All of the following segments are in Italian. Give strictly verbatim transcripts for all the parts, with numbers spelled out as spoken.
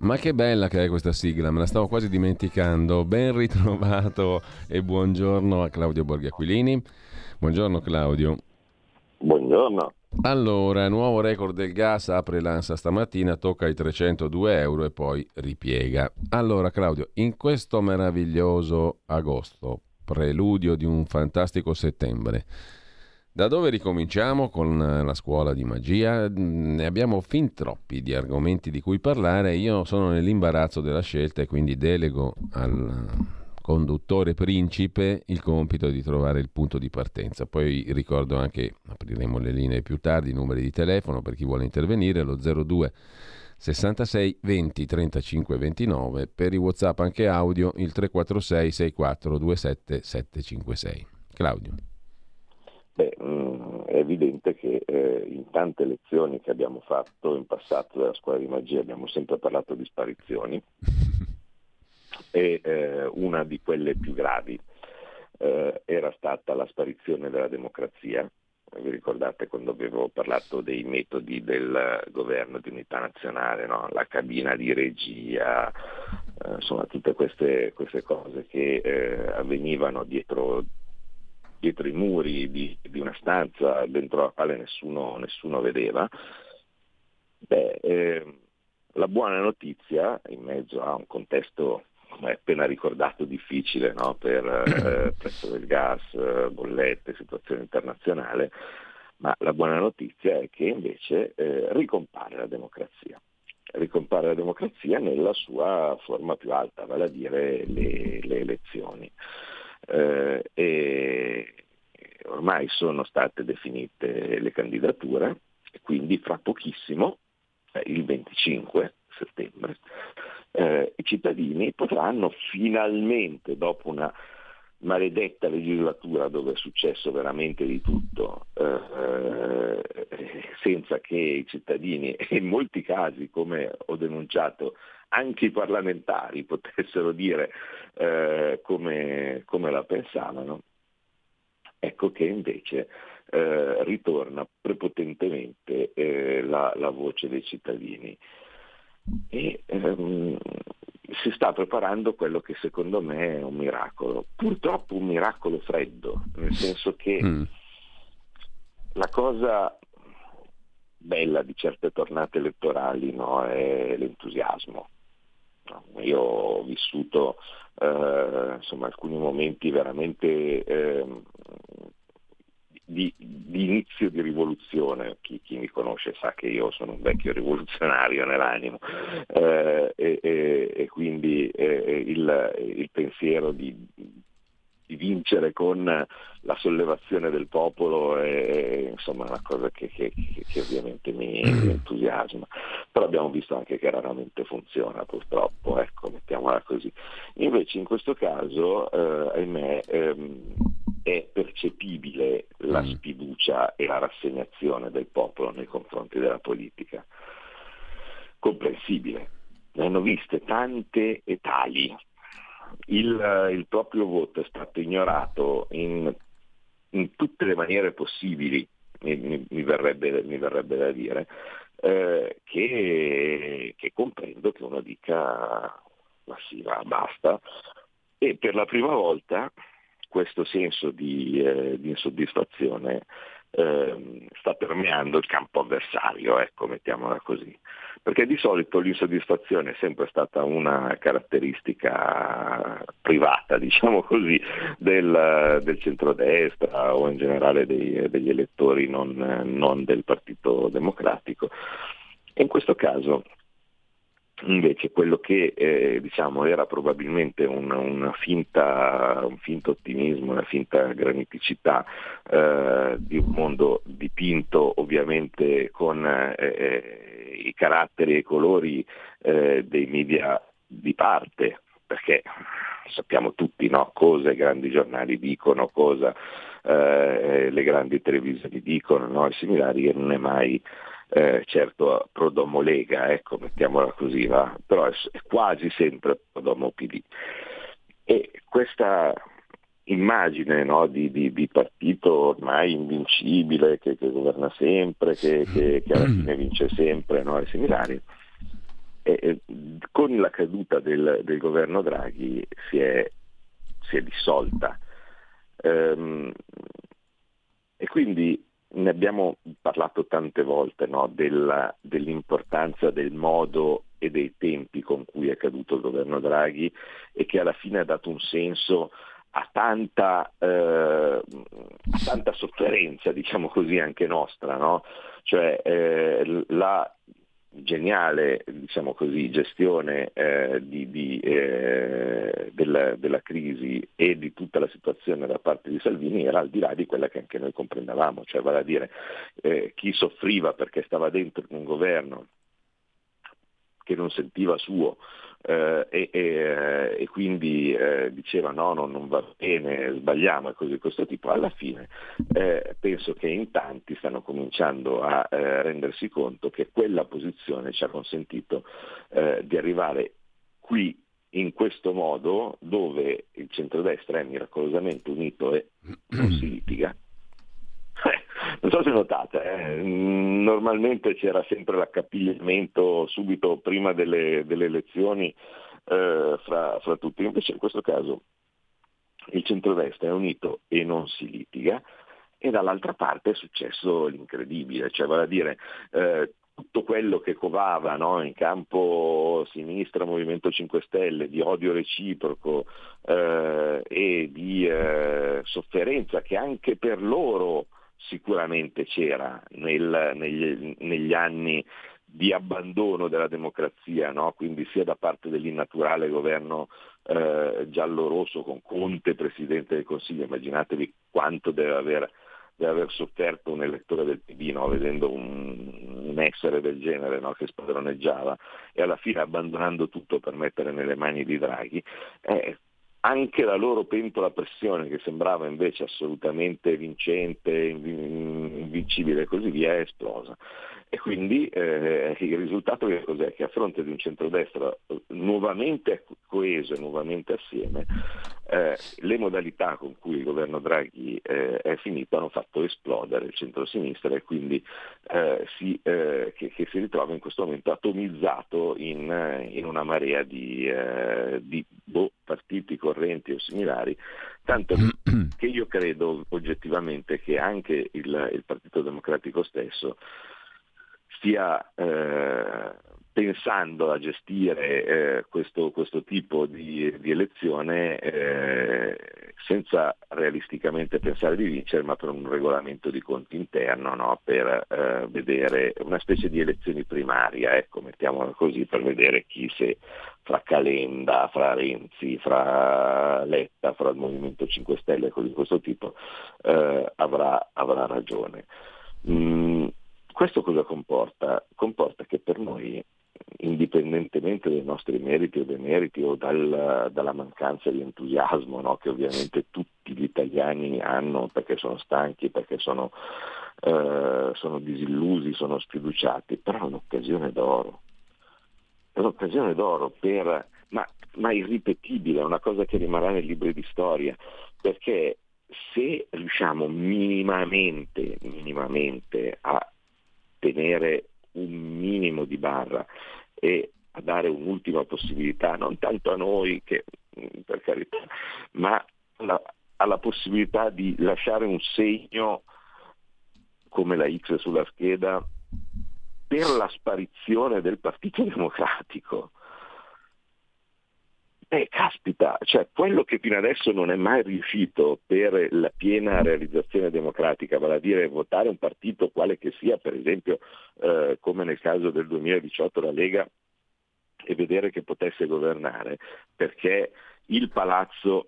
Ma che bella che è questa sigla, me la stavo quasi dimenticando. Ben ritrovato e buongiorno a Claudio Borghi Aquilini. Buongiorno Claudio. Buongiorno. Allora, nuovo record del gas, apre l'Ansa stamattina, tocca i trecentodue euro e poi ripiega. Allora Claudio, in questo meraviglioso agosto, preludio di un fantastico settembre, da dove ricominciamo con la scuola di magia? Ne abbiamo fin troppi di argomenti di cui parlare. Io sono nell'imbarazzo della scelta e quindi delego al conduttore principe il compito di trovare il punto di partenza. Poi ricordo anche, apriremo le linee più tardi, i numeri di telefono per chi vuole intervenire, lo zero due sessantasei venti trentacinque ventinove, per i WhatsApp anche audio il tre quattro sei sei quattro due sette sette cinque sei. Claudio. Beh, è evidente che eh, in tante lezioni che abbiamo fatto in passato della scuola di magia abbiamo sempre parlato di sparizioni e eh, una di quelle più gravi eh, era stata la sparizione della democrazia. Vi ricordate quando avevo parlato dei metodi del governo di unità nazionale, no? La cabina di regia, eh, insomma tutte queste, queste cose che eh, avvenivano dietro dietro i muri di, di una stanza dentro la quale nessuno, nessuno vedeva. Beh, eh, la buona notizia, in mezzo a un contesto, come appena ricordato, difficile, no? Per eh, prezzo del gas, bollette, situazione internazionale, ma la buona notizia è che invece eh, ricompare la democrazia. Ricompare la democrazia nella sua forma più alta, vale a dire le, le elezioni. Eh, e ormai sono state definite le candidature e quindi fra pochissimo, eh, il venticinque settembre, eh, i cittadini potranno finalmente, dopo una maledetta legislatura dove è successo veramente di tutto, eh, senza che i cittadini, e in molti casi come ho denunciato anche i parlamentari, potessero dire eh, come, come la pensavano, ecco che invece eh, ritorna prepotentemente eh, la, la voce dei cittadini e ehm, si sta preparando quello che secondo me è un miracolo, purtroppo un miracolo freddo, nel senso che mm. la cosa bella di certe tornate elettorali, no, è l'entusiasmo. Io ho vissuto eh, insomma alcuni momenti veramente eh, di, di inizio di rivoluzione. Chi, chi mi conosce sa che io sono un vecchio rivoluzionario nell'animo, eh, e, e, e quindi eh, il, il pensiero di, di vincere con la sollevazione del popolo è, insomma, una cosa che, che, che ovviamente mi entusiasma, però abbiamo visto anche che raramente funziona, purtroppo, ecco, mettiamola così. Invece in questo caso, eh, ahimè, ehm, è percepibile la sfiducia e la rassegnazione del popolo nei confronti della politica, comprensibile, ne hanno viste tante e tali. Il, il proprio voto è stato ignorato in, in tutte le maniere possibili, mi, mi, mi, verrebbe, mi verrebbe da dire, eh, che, che comprendo che uno dica ma sì, va, basta. E per la prima volta questo senso di, eh, di insoddisfazione eh, sta permeando il campo avversario, ecco, mettiamola così. Perché di solito l'insoddisfazione è sempre stata una caratteristica privata, diciamo così, del, del centrodestra o in generale dei, degli elettori non, non del Partito Democratico. E in questo caso invece quello che eh, diciamo era probabilmente un, una finta, un finto ottimismo, una finta graniticità eh, di un mondo dipinto ovviamente con eh, i caratteri e i colori eh, dei media di parte, perché sappiamo tutti, no, cosa i grandi giornali dicono, cosa eh, le grandi televisioni dicono, no, e similari, che non è mai eh, certo prodomo Lega, ecco, mettiamola così, va? Però è, è quasi sempre prodomo P D. E questa immagine, no, di, di, di partito ormai invincibile, che, che governa sempre, che, che, che alla fine vince sempre, no, e similari, e con la caduta del, del governo Draghi si è, si è dissolta, ehm, e quindi ne abbiamo parlato tante volte, no, della, dell'importanza del modo e dei tempi con cui è caduto il governo Draghi, e che alla fine ha dato un senso a tanta, eh, a tanta sofferenza, diciamo così, anche nostra, no? Cioè eh, la geniale, diciamo così, gestione eh, di, di, eh, della, della crisi e di tutta la situazione da parte di Salvini era al di là di quella che anche noi comprendevamo, cioè vale a dire eh, chi soffriva perché stava dentro un governo che non sentiva suo eh, e, e, e quindi eh, diceva no, no, non va bene, sbagliamo e cose di questo tipo, alla fine eh, penso che in tanti stanno cominciando a eh, rendersi conto che quella posizione ci ha consentito eh, di arrivare qui in questo modo, dove il centrodestra è miracolosamente unito e non si litiga. Non so se notate, eh? Normalmente c'era sempre l'accapigliamento subito prima delle, delle elezioni eh, fra, fra tutti, invece in questo caso il centrodestra è unito e non si litiga, e dall'altra parte è successo l'incredibile, cioè vale a dire eh, tutto quello che covava, no, in campo sinistra, Movimento cinque Stelle, di odio reciproco eh, e di eh, sofferenza che anche per loro sicuramente c'era nel, negli, negli anni di abbandono della democrazia, no? Quindi sia da parte dell'innaturale governo eh, giallo-rosso con Conte Presidente del Consiglio, immaginatevi quanto deve aver, deve aver sofferto un elettore del P D, no? Vedendo un, un essere del genere, no? Che spadroneggiava, e alla fine abbandonando tutto per mettere nelle mani di Draghi. Eh, Anche la loro pentola pressione, che sembrava invece assolutamente vincente, invincibile e così via, è esplosa. E quindi eh, il risultato che cos'è? Che a fronte di un centrodestra nuovamente coeso e nuovamente assieme, eh, le modalità con cui il governo Draghi eh, è finito hanno fatto esplodere il centrosinistra, e quindi eh, si, eh, che, che si ritrova in questo momento atomizzato in, in una marea di, eh, di boh, partiti, correnti o similari, tanto che io credo oggettivamente che anche il, il Partito Democratico stesso stia eh, pensando a gestire eh, questo, questo tipo di, di elezione eh, senza realisticamente pensare di vincere, ma per un regolamento di conti interno, no? Per eh, vedere una specie di elezioni primaria, ecco, mettiamola così, per vedere chi, se fra Calenda, fra Renzi, fra Letta, fra il Movimento cinque Stelle, cose di questo tipo, eh, avrà, avrà ragione. Mm. Questo cosa comporta? Comporta che per noi, indipendentemente dai nostri meriti o demeriti o dal, dalla mancanza di entusiasmo, no? Che ovviamente tutti gli italiani hanno, perché sono stanchi, perché sono, eh, sono disillusi, sono sfiduciati, però è un'occasione d'oro, è un'occasione d'oro, per, ma, ma irripetibile, è una cosa che rimarrà nei libri di storia, perché se riusciamo minimamente, minimamente a tenere un minimo di barra e a dare un'ultima possibilità, non tanto a noi, che per carità, ma alla, alla possibilità di lasciare un segno come la X sulla scheda per la sparizione del Partito Democratico. Eh, caspita, cioè quello che fino adesso non è mai riuscito per la piena realizzazione democratica, vale a dire votare un partito quale che sia, per esempio eh, come nel caso del duemiladiciotto la Lega, e vedere che potesse governare, perché il palazzo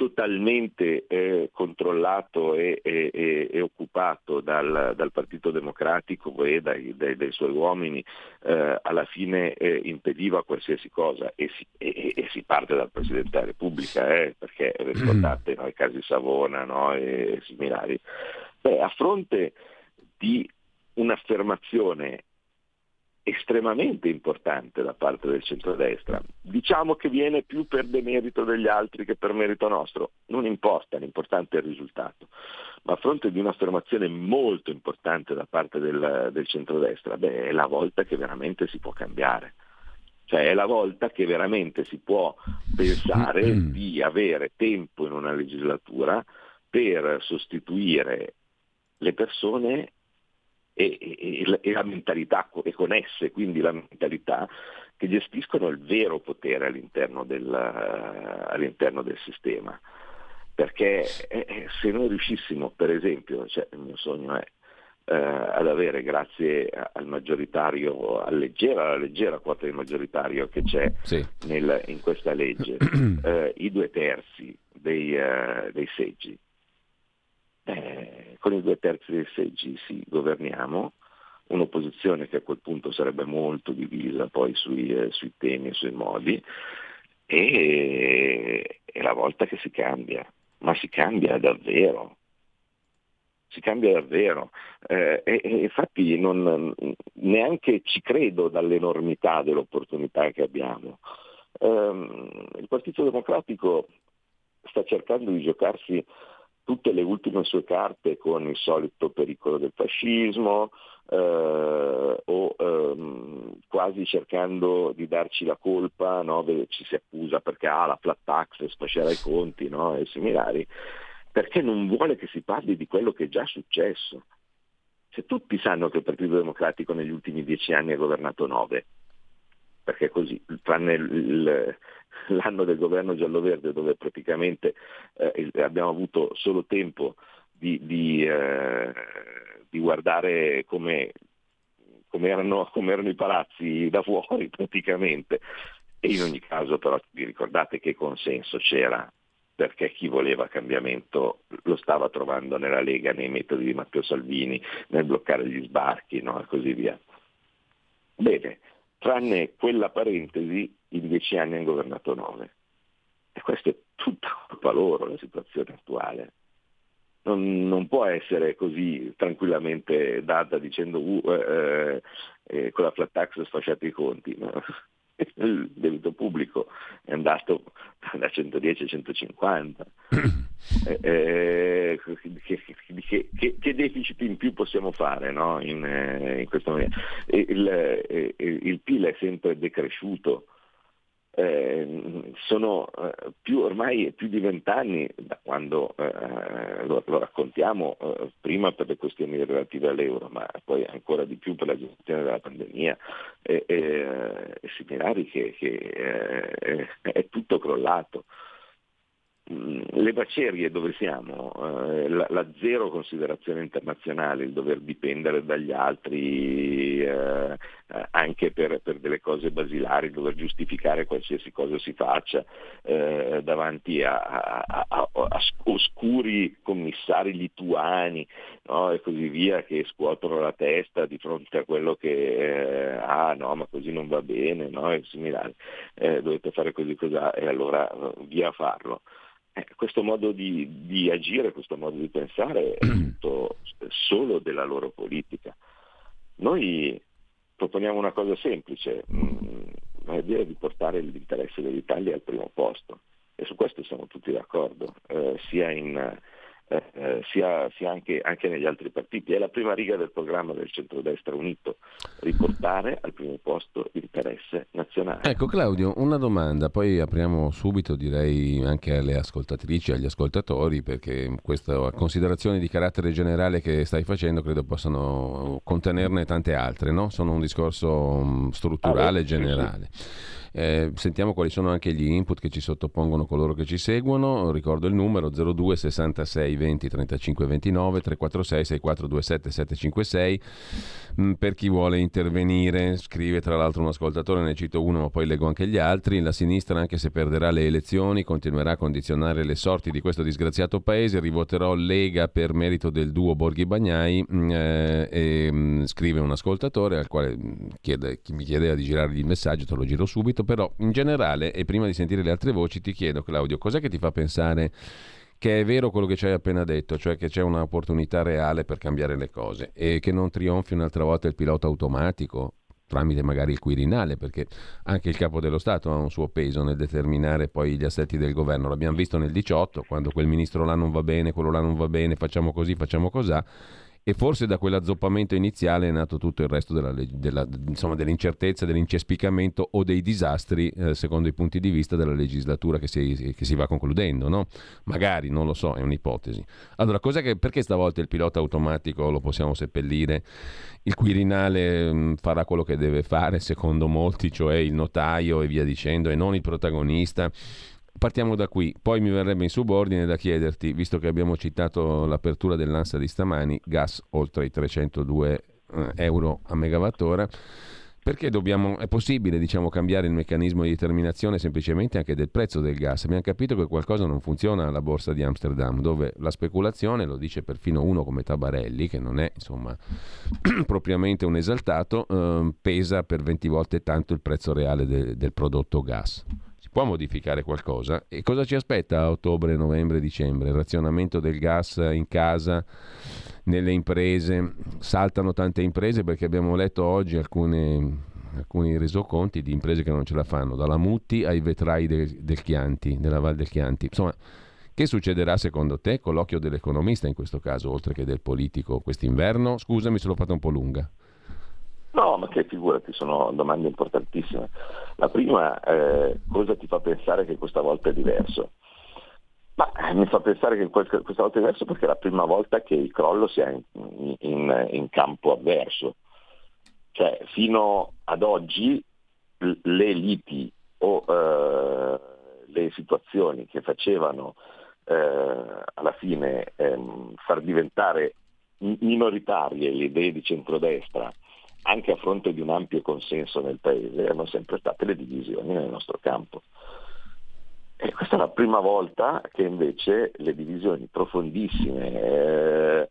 totalmente eh, controllato e, e, e occupato dal, dal Partito Democratico e dai, dai, dai suoi uomini, eh, alla fine eh, impediva qualsiasi cosa, e si, e, e si parte dal Presidente della Repubblica, eh, perché ricordate no, i casi Savona no, e, e similari. Beh, a fronte di un'affermazione estremamente importante da parte del centrodestra, diciamo che viene più per demerito degli altri che per merito nostro, non importa, l'importante è il risultato, ma a fronte di un'affermazione molto importante da parte del, del centrodestra, beh, è la volta che veramente si può cambiare, cioè è la volta che veramente si può pensare di avere tempo in una legislatura per sostituire le persone E, e, e la mentalità, e con esse quindi la mentalità che gestiscono il vero potere all'interno del, all'interno del sistema, perché eh, se noi riuscissimo, per esempio, cioè, il mio sogno è eh, ad avere, grazie al maggioritario, alla leggera, alla leggera quota di maggioritario che c'è sì. nel, in questa legge, eh, i due terzi dei, eh, dei seggi. Eh, con i due terzi dei seggi sì, governiamo, un'opposizione che a quel punto sarebbe molto divisa poi sui, eh, sui temi e sui modi, e è la volta che si cambia, ma si cambia davvero, si cambia davvero, eh, e, e infatti non, neanche ci credo dall'enormità dell'opportunità che abbiamo. Eh, il Partito Democratico sta cercando di giocarsi tutte le ultime sue carte con il solito pericolo del fascismo, eh, o ehm, quasi cercando di darci la colpa, no? Ci si accusa perché ha ah, la flat tax, sfascerà i conti no? e similari, perché non vuole che si parli di quello che è già successo. Se tutti sanno che il Partito Democratico negli ultimi dieci anni ha governato nove, perché così, tranne il, il, l'anno del governo giallo-verde, dove praticamente eh, abbiamo avuto solo tempo di, di, eh, di guardare come, come, erano, come erano i palazzi da fuori praticamente, e in ogni caso però vi ricordate che consenso c'era, perché chi voleva cambiamento lo stava trovando nella Lega, nei metodi di Matteo Salvini, nel bloccare gli sbarchi no? e così via. Bene, tranne quella parentesi, in dieci anni hanno governato nove, e questo è tutta colpa loro, la situazione attuale non, non può essere così tranquillamente data dicendo uh, eh, eh, con la flat tax sfasciate i conti, ma il debito pubblico è andato da centodieci a centocinquanta, eh, eh, che, che, che, che deficit in più possiamo fare no? in, eh, in questo momento il, eh, il P I L è sempre decresciuto. Eh, sono eh, più ormai più di vent'anni da quando eh, lo, lo raccontiamo, eh, prima per le questioni relative all'euro, ma poi ancora di più per la gestione della pandemia e eh, eh, similari, che, che eh, è tutto crollato. Le macerie dove siamo, eh, la, la zero considerazione internazionale, il dover dipendere dagli altri eh, anche per, per delle cose basilari, dover giustificare qualsiasi cosa si faccia eh, davanti a, a, a, a, a oscuri commissari lituani no? e così via, che scuotono la testa di fronte a quello che eh, ah no ma così non va bene no? e similari, eh, dovete fare così cos'ha e allora via a farlo. Eh, questo modo di, di agire, questo modo di pensare è tutto solo della loro politica. Noi proponiamo una cosa semplice, mh, è dire di portare l'interesse dell'Italia al primo posto, e su questo siamo tutti d'accordo, eh, sia, in, eh, sia, sia anche, anche negli altri partiti. È la prima riga del programma del centrodestra unito, riportare al primo posto l'interesse nazionale. Ecco Claudio, una domanda, poi apriamo subito direi anche alle ascoltatrici, agli ascoltatori, perché questa considerazione di carattere generale che stai facendo credo possano contenerne tante altre, no? Sono un discorso strutturale, ah, generale. Sì, sì. Eh, sentiamo quali sono anche gli input che ci sottopongono coloro che ci seguono. Ricordo il numero zero due sessantasei venti trentacinque ventinove, tre quattro sei sei quattro due sette sette cinque sei mh, per chi vuole intervenire. Scrive tra l'altro un ascoltatore, ne cito uno ma poi leggo anche gli altri: la sinistra, anche se perderà le elezioni, continuerà a condizionare le sorti di questo disgraziato paese, rivoterò Lega per merito del duo Borghi Bagnai. Eh, e, mh, scrive un ascoltatore al quale chiede, chi mi chiedeva di girargli il messaggio, te lo giro subito, però in generale e prima di sentire le altre voci ti chiedo, Claudio, cos'è che ti fa pensare che è vero quello che ci hai appena detto, cioè che c'è un'opportunità reale per cambiare le cose e che non trionfi un'altra volta il pilota automatico tramite magari il Quirinale, perché anche il capo dello Stato ha un suo peso nel determinare poi gli assetti del governo. L'abbiamo visto nel diciotto, quando quel ministro là non va bene, quello là non va bene, facciamo così, facciamo cosà, e forse da quell'azzoppamento iniziale è nato tutto il resto della, della, insomma, dell'incertezza, dell'incespicamento o dei disastri eh, secondo i punti di vista della legislatura che si, che si va concludendo, no? Magari, non lo so, è un'ipotesi. Allora, cosa che, perché stavolta il pilota automatico lo possiamo seppellire? Il Quirinale mh, farà quello che deve fare secondo molti, cioè il notaio e via dicendo, e non il protagonista. Partiamo da qui, poi mi verrebbe in subordine da chiederti, visto che abbiamo citato l'apertura dell'Ansa di stamani, gas oltre i trecentodue euro a megawattora, perché dobbiamo, è possibile diciamo cambiare il meccanismo di determinazione semplicemente anche del prezzo del gas? Abbiamo capito che qualcosa non funziona alla borsa di Amsterdam, dove la speculazione, lo dice perfino uno come Tabarelli, che non è insomma propriamente un esaltato, eh, pesa per venti volte tanto il prezzo reale de- del prodotto gas. Può modificare qualcosa? E cosa ci aspetta a ottobre, novembre, dicembre? Razionamento del gas in casa, nelle imprese? Saltano tante imprese, perché abbiamo letto oggi alcune, alcuni resoconti di imprese che non ce la fanno, dalla Mutti ai vetrai del, del Chianti, della Val del Chianti. Insomma, che succederà secondo te con l'occhio dell'economista in questo caso, oltre che del politico, quest'inverno? Scusami se l'ho fatta un po' lunga. No, ma che figurati, sono domande importantissime. La prima, eh, cosa ti fa pensare che questa volta è diverso? Ma mi fa pensare che questa volta è diverso perché è la prima volta che il crollo sia in, in, in campo avverso. Cioè, fino ad oggi le liti o eh, le situazioni che facevano eh, alla fine eh, far diventare minoritarie le idee di centrodestra, anche a fronte di un ampio consenso nel paese, erano sempre state le divisioni nel nostro campo. E questa è la prima volta che invece le divisioni profondissime, eh,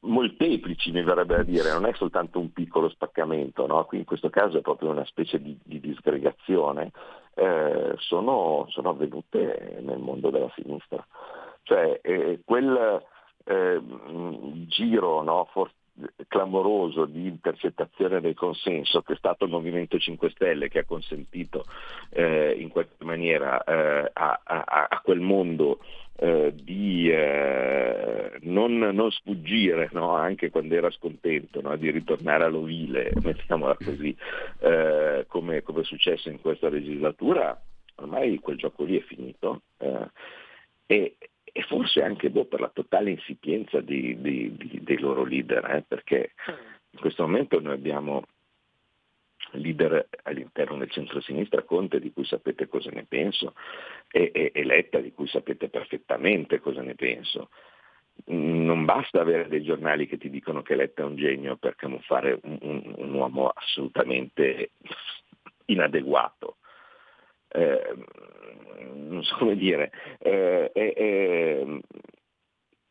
molteplici mi verrebbe a dire, non è soltanto un piccolo spaccamento, no? Qui in questo caso è proprio una specie di, di disgregazione, eh, sono, sono avvenute nel mondo della sinistra. Cioè eh, quel eh, giro, no, forse clamoroso di intercettazione del consenso che è stato il Movimento cinque Stelle, che ha consentito eh, in qualche maniera eh, a, a, a quel mondo eh, di eh, non, non sfuggire, no? Anche quando era scontento, no? Di ritornare all'ovile, mettiamola così, eh, come, come è successo in questa legislatura. Ormai quel gioco lì è finito eh, e e forse anche boh, per la totale insipienza di, di, di, dei loro leader, eh? Perché in questo momento noi abbiamo leader all'interno del centro-sinistra, Conte, di cui sapete cosa ne penso, e, e, e Letta, di cui sapete perfettamente cosa ne penso. Non basta avere dei giornali che ti dicono che Letta è un genio per camuffare un, un, un uomo assolutamente inadeguato. Eh, non so come dire, eh, eh,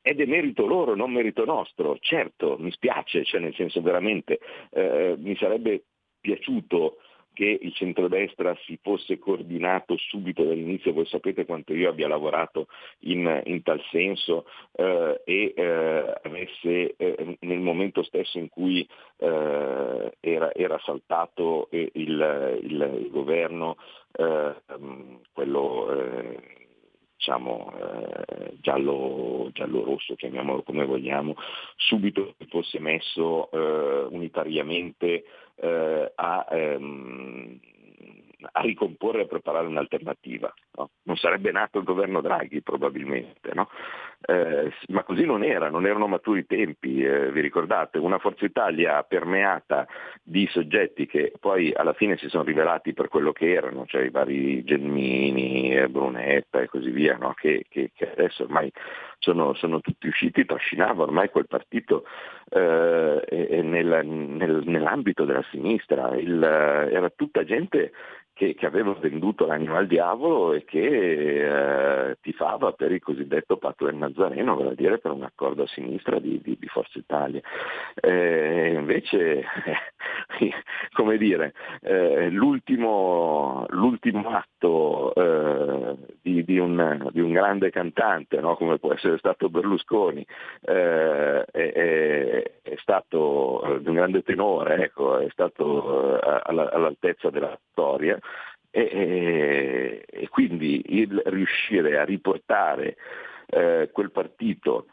ed è merito loro, non merito nostro. Certo, mi spiace, cioè nel senso veramente eh, mi sarebbe piaciuto che il centrodestra si fosse coordinato subito dall'inizio. Voi sapete quanto io abbia lavorato in, in tal senso eh, e eh, avesse eh, nel momento stesso in cui eh, era, era saltato eh, il, il, il governo, eh, quello eh, diciamo eh, giallo, giallo-rosso, chiamiamolo come vogliamo, subito si fosse messo eh, unitariamente Eh, a, ehm, a ricomporre e a preparare un'alternativa, no? Non sarebbe nato il governo Draghi probabilmente, no? Eh, ma così non era, non erano maturi i tempi, eh, vi ricordate? Una Forza Italia permeata di soggetti che poi alla fine si sono rivelati per quello che erano, cioè i vari Gelmini, Brunetta e così via, no? che, che, che adesso ormai sono, sono tutti usciti, trascinava ormai quel partito eh, e nel, nel, nell'ambito della sinistra, il, era tutta gente che, che aveva venduto l'anima al diavolo e che eh, tifava per il cosiddetto patto del Nazareno, vale a dire per un accordo a sinistra di, di, di Forza Italia. Eh, invece, eh, come dire, eh, l'ultimo, l'ultimo atto eh, di, di, un, di un grande cantante, no, come può essere stato Berlusconi, eh, è, è stato di un grande tenore, ecco, è stato eh, alla, all'altezza della storia. E, e, e quindi il riuscire a riportare eh, quel partito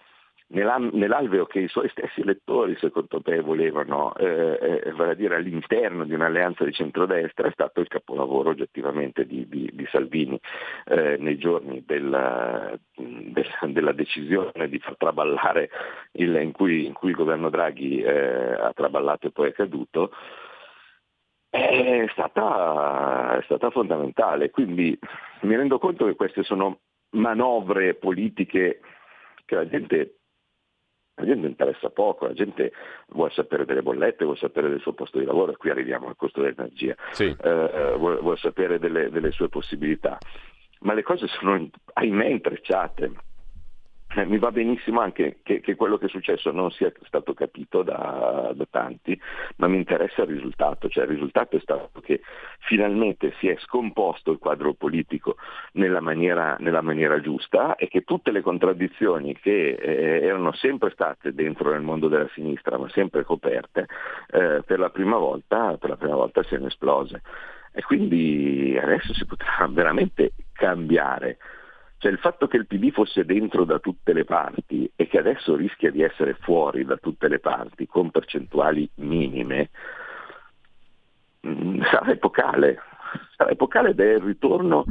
nell'alveo che i suoi stessi elettori secondo me volevano, eh, vale a dire all'interno di un'alleanza di centrodestra, è stato il capolavoro oggettivamente di, di, di Salvini eh, nei giorni della, della decisione di far traballare il, in, cui, in cui il governo Draghi eh, ha traballato e poi è caduto. È stata, è stata fondamentale, quindi mi rendo conto che queste sono manovre politiche che la gente, la gente interessa poco, la gente vuole sapere delle bollette, vuole sapere del suo posto di lavoro, e qui arriviamo al costo dell'energia, sì. eh, vuole, vuole sapere delle, delle sue possibilità, ma le cose sono ahimè intrecciate. Mi va benissimo anche che, che quello che è successo non sia stato capito da, da tanti, ma mi interessa il risultato, cioè il risultato è stato che finalmente si è scomposto il quadro politico nella maniera, nella maniera giusta, e che tutte le contraddizioni che eh, erano sempre state dentro nel mondo della sinistra, ma sempre coperte, eh, per la prima volta, per la prima volta si sono esplose, e quindi adesso si potrà veramente cambiare. Cioè il fatto che il P D fosse dentro da tutte le parti e che adesso rischia di essere fuori da tutte le parti con percentuali minime mh, sarà epocale, sarà epocale ed è il ritorno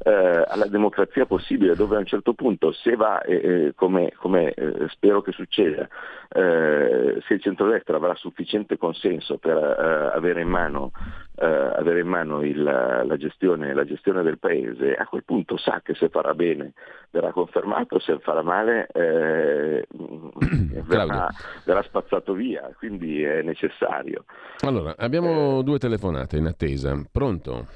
eh, alla democrazia possibile, dove a un certo punto, se va eh, come, come eh, spero che succeda, eh, se il centrodestra avrà sufficiente consenso per eh, avere in mano Uh, avere in mano il, la, gestione, la gestione del paese, a quel punto sa che se farà bene verrà confermato, se farà male eh, verrà, verrà spazzato via, quindi è necessario. Allora, abbiamo eh. due telefonate in attesa. Pronto?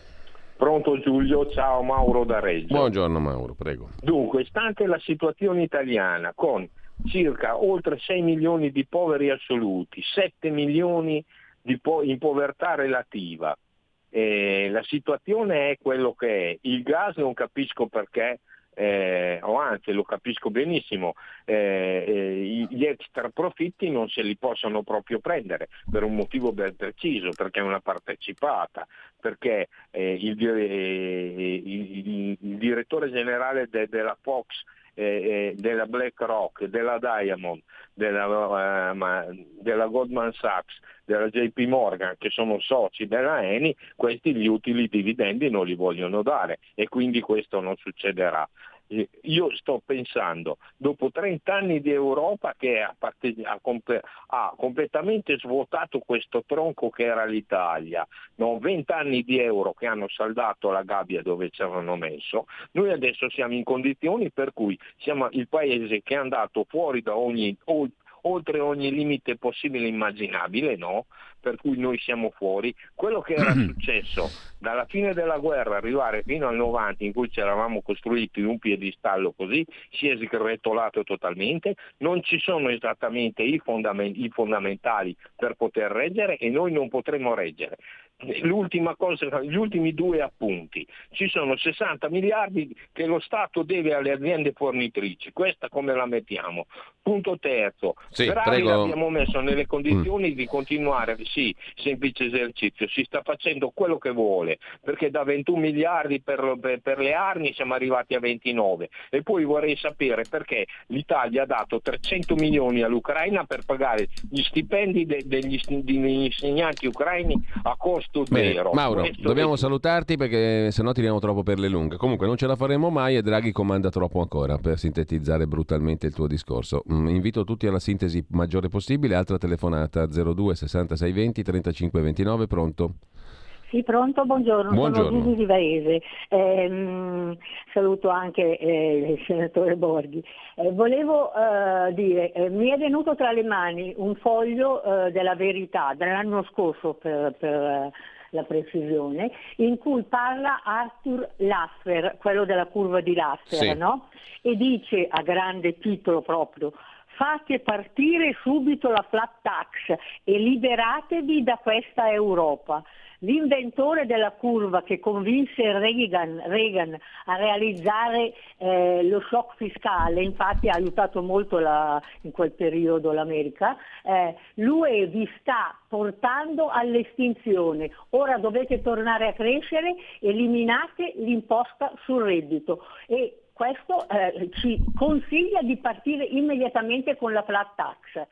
Pronto Giulio, ciao, Mauro da Reggio. Buongiorno Mauro, prego. Dunque, stante la situazione italiana, con circa oltre sei milioni di poveri assoluti, sette milioni Di po- in povertà relativa, eh, la situazione è quello che è. Il gas non capisco perché, eh, o anzi lo capisco benissimo, eh, eh, gli extra profitti non se li possono proprio prendere per un motivo ben preciso, perché è una partecipata, perché eh, il, dire- eh, il, il, il direttore generale de- della Fox, Eh, eh, della BlackRock, della Diamond, della, eh, della Goldman Sachs, della J P Morgan, che sono soci della Eni, questi gli utili dividendi non li vogliono dare, e quindi questo non succederà. Eh, io sto pensando, dopo trent'anni di Europa che ha, parte- ha, comp- ha completamente svuotato questo tronco che era l'Italia, no? vent'anni di euro che hanno saldato la gabbia dove ci avevano messo, noi adesso siamo in condizioni per cui siamo il paese che è andato fuori da ogni, o- oltre ogni limite possibile e immaginabile, no? Per cui noi siamo fuori. Quello che era successo dalla fine della guerra arrivare fino al novanta, in cui ci eravamo costruiti un piedistallo così, si è sgretolato totalmente, non ci sono esattamente i fondamentali per poter reggere, e noi non potremo reggere. L'ultima cosa, gli ultimi due appunti, ci sono sessanta miliardi che lo Stato deve alle aziende fornitrici, questa come la mettiamo? Punto terzo, sì, Draghi l'abbiamo messo nelle condizioni mm. di continuare, sì, semplice esercizio, si sta facendo quello che vuole, perché da ventuno miliardi per, per, per le armi siamo arrivati a ventinove, e poi vorrei sapere perché l'Italia ha dato trecento milioni all'Ucraina per pagare gli stipendi de, degli, degli insegnanti ucraini a costo questo bene, vero. Mauro, questo dobbiamo vero. salutarti perché sennò tiriamo troppo per le lunghe. Comunque non ce la faremo mai e Draghi comanda troppo ancora, per sintetizzare brutalmente il tuo discorso. Mm, invito tutti alla sintesi maggiore possibile. Altra telefonata zero due sessantasei venti trentacinque ventinove. Pronto? Sì, pronto, buongiorno, buongiorno. Sono Gigi di Varese, eh, saluto anche eh, il senatore Borghi. Eh, volevo eh, dire, eh, mi è venuto tra le mani un foglio eh, della Verità dell'anno scorso, per, per la precisione, in cui parla Arthur Lasser, quello della curva di Lasser, sì. no? E dice, a grande titolo proprio, fate partire subito la flat tax e liberatevi da questa Europa. L'inventore della curva che convinse Reagan, Reagan a realizzare eh, lo shock fiscale, infatti ha aiutato molto la, in quel periodo l'America, eh, l'U E vi sta portando all'estinzione. Ora dovete tornare a crescere, eliminate l'imposta sul reddito. E questo eh, ci consiglia di partire immediatamente con la flat tax.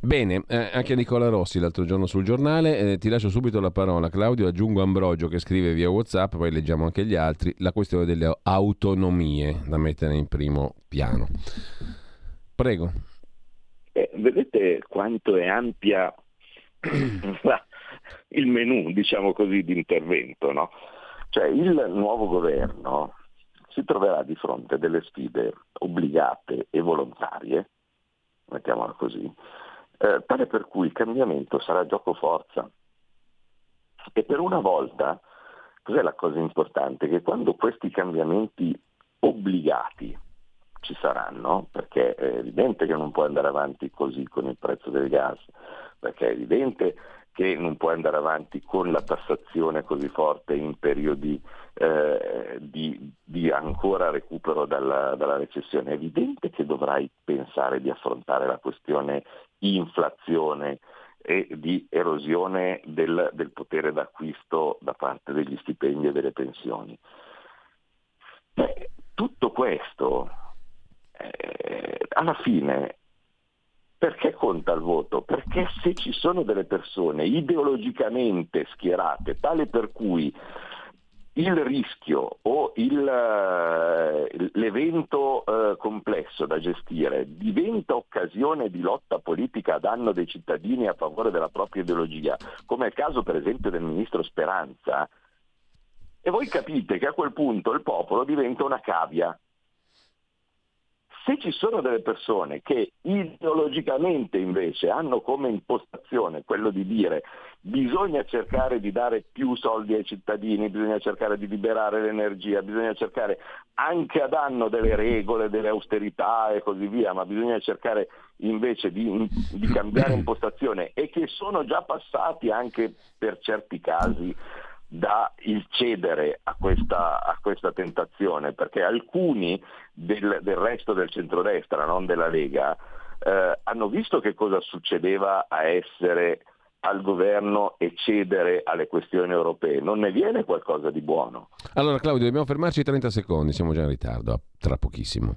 Bene, eh, anche Nicola Rossi l'altro giorno sul giornale, eh, ti lascio subito la parola Claudio, aggiungo Ambrogio che scrive via WhatsApp, poi leggiamo anche gli altri, la questione delle autonomie da mettere in primo piano. Prego. Eh, vedete quanto è ampia il menù, diciamo così, di intervento, no? Cioè il nuovo governo si troverà di fronte a delle sfide obbligate e volontarie, mettiamola così, Eh, tale per cui il cambiamento sarà gioco forza. E per una volta, cos'è la cosa importante? Che quando questi cambiamenti obbligati ci saranno, perché è evidente che non puoi andare avanti così con il prezzo del gas, perché è evidente che non puoi andare avanti con la tassazione così forte in periodi eh, di, di ancora recupero dalla, dalla recessione, è evidente che dovrai pensare di affrontare la questione inflazione e di erosione del, del potere d'acquisto da parte degli stipendi e delle pensioni. Beh, tutto questo eh, alla fine perché conta il voto? Perché se ci sono delle persone ideologicamente schierate tale per cui il rischio o il, l'evento eh, complesso da gestire diventa occasione di lotta politica a danno dei cittadini a favore della propria ideologia, come è il caso per esempio del ministro Speranza, e voi capite che a quel punto il popolo diventa una cavia. Se ci sono delle persone che ideologicamente invece hanno come impostazione quello di dire bisogna cercare di dare più soldi ai cittadini, bisogna cercare di liberare l'energia, bisogna cercare anche a danno delle regole, delle austerità e così via, ma bisogna cercare invece di, di cambiare impostazione, e che sono già passati anche per certi casi da il cedere a questa, a questa tentazione, perché alcuni del, del resto del centrodestra, non della Lega, eh, hanno visto che cosa succedeva a essere al governo e cedere alle questioni europee. Non ne viene qualcosa di buono. Allora Claudio, dobbiamo fermarci trenta secondi, siamo già in ritardo, a tra pochissimo.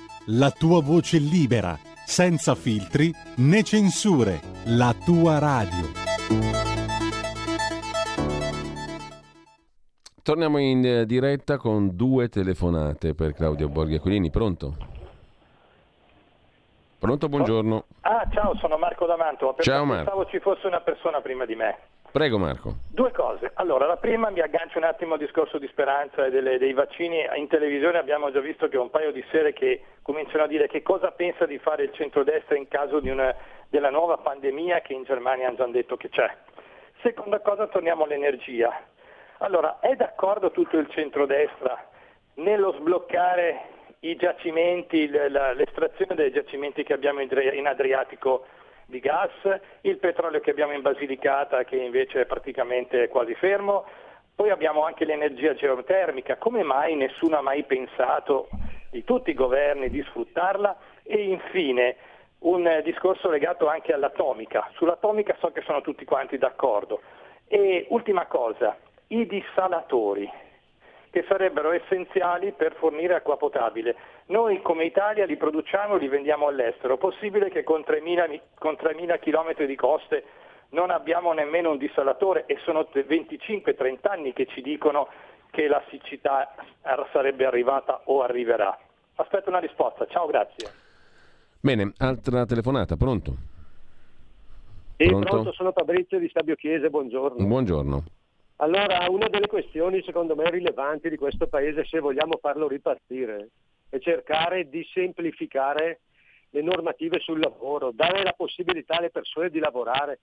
la tua voce libera, senza filtri né censure, la tua radio. Torniamo in diretta con due telefonate per Claudio Borghi Aquilini. Pronto? Pronto, buongiorno. Ah, ciao, sono Marco da Mantova. Ciao Marco. Pensavo ci fosse una persona prima di me. Prego Marco. Due cose. Allora, la prima, mi aggancio un attimo al discorso di Speranza e delle, dei vaccini. In televisione abbiamo già visto che un paio di sere che cominciano a dire che cosa pensa di fare il centrodestra in caso di una, della nuova pandemia che in Germania hanno già detto che c'è. Seconda cosa, torniamo all'energia. Allora, è d'accordo tutto il centrodestra nello sbloccare i giacimenti, l'estrazione dei giacimenti che abbiamo in Adriatico di gas, il petrolio che abbiamo in Basilicata che invece è praticamente quasi fermo, poi abbiamo anche l'energia geotermica. Come mai nessuno ha mai pensato, di tutti i governi, di sfruttarla? E infine un discorso legato anche all'atomica. Sull'atomica so che sono tutti quanti d'accordo. E ultima cosa, i dissalatori che sarebbero essenziali per fornire acqua potabile. Noi come Italia li produciamo e li vendiamo all'estero. Possibile che con tremila, con tremila chilometri di coste non abbiamo nemmeno un dissalatore? E sono venticinque trenta anni che ci dicono che la siccità sarebbe arrivata o arriverà. Aspetto una risposta. Ciao, grazie. Bene, altra telefonata. Pronto? Sì, pronto? pronto, sono Fabrizio di Stabio Chiese. Buongiorno. Buongiorno. Allora, una delle questioni secondo me rilevanti di questo Paese, se vogliamo farlo ripartire, è cercare di semplificare le normative sul lavoro, dare la possibilità alle persone di lavorare,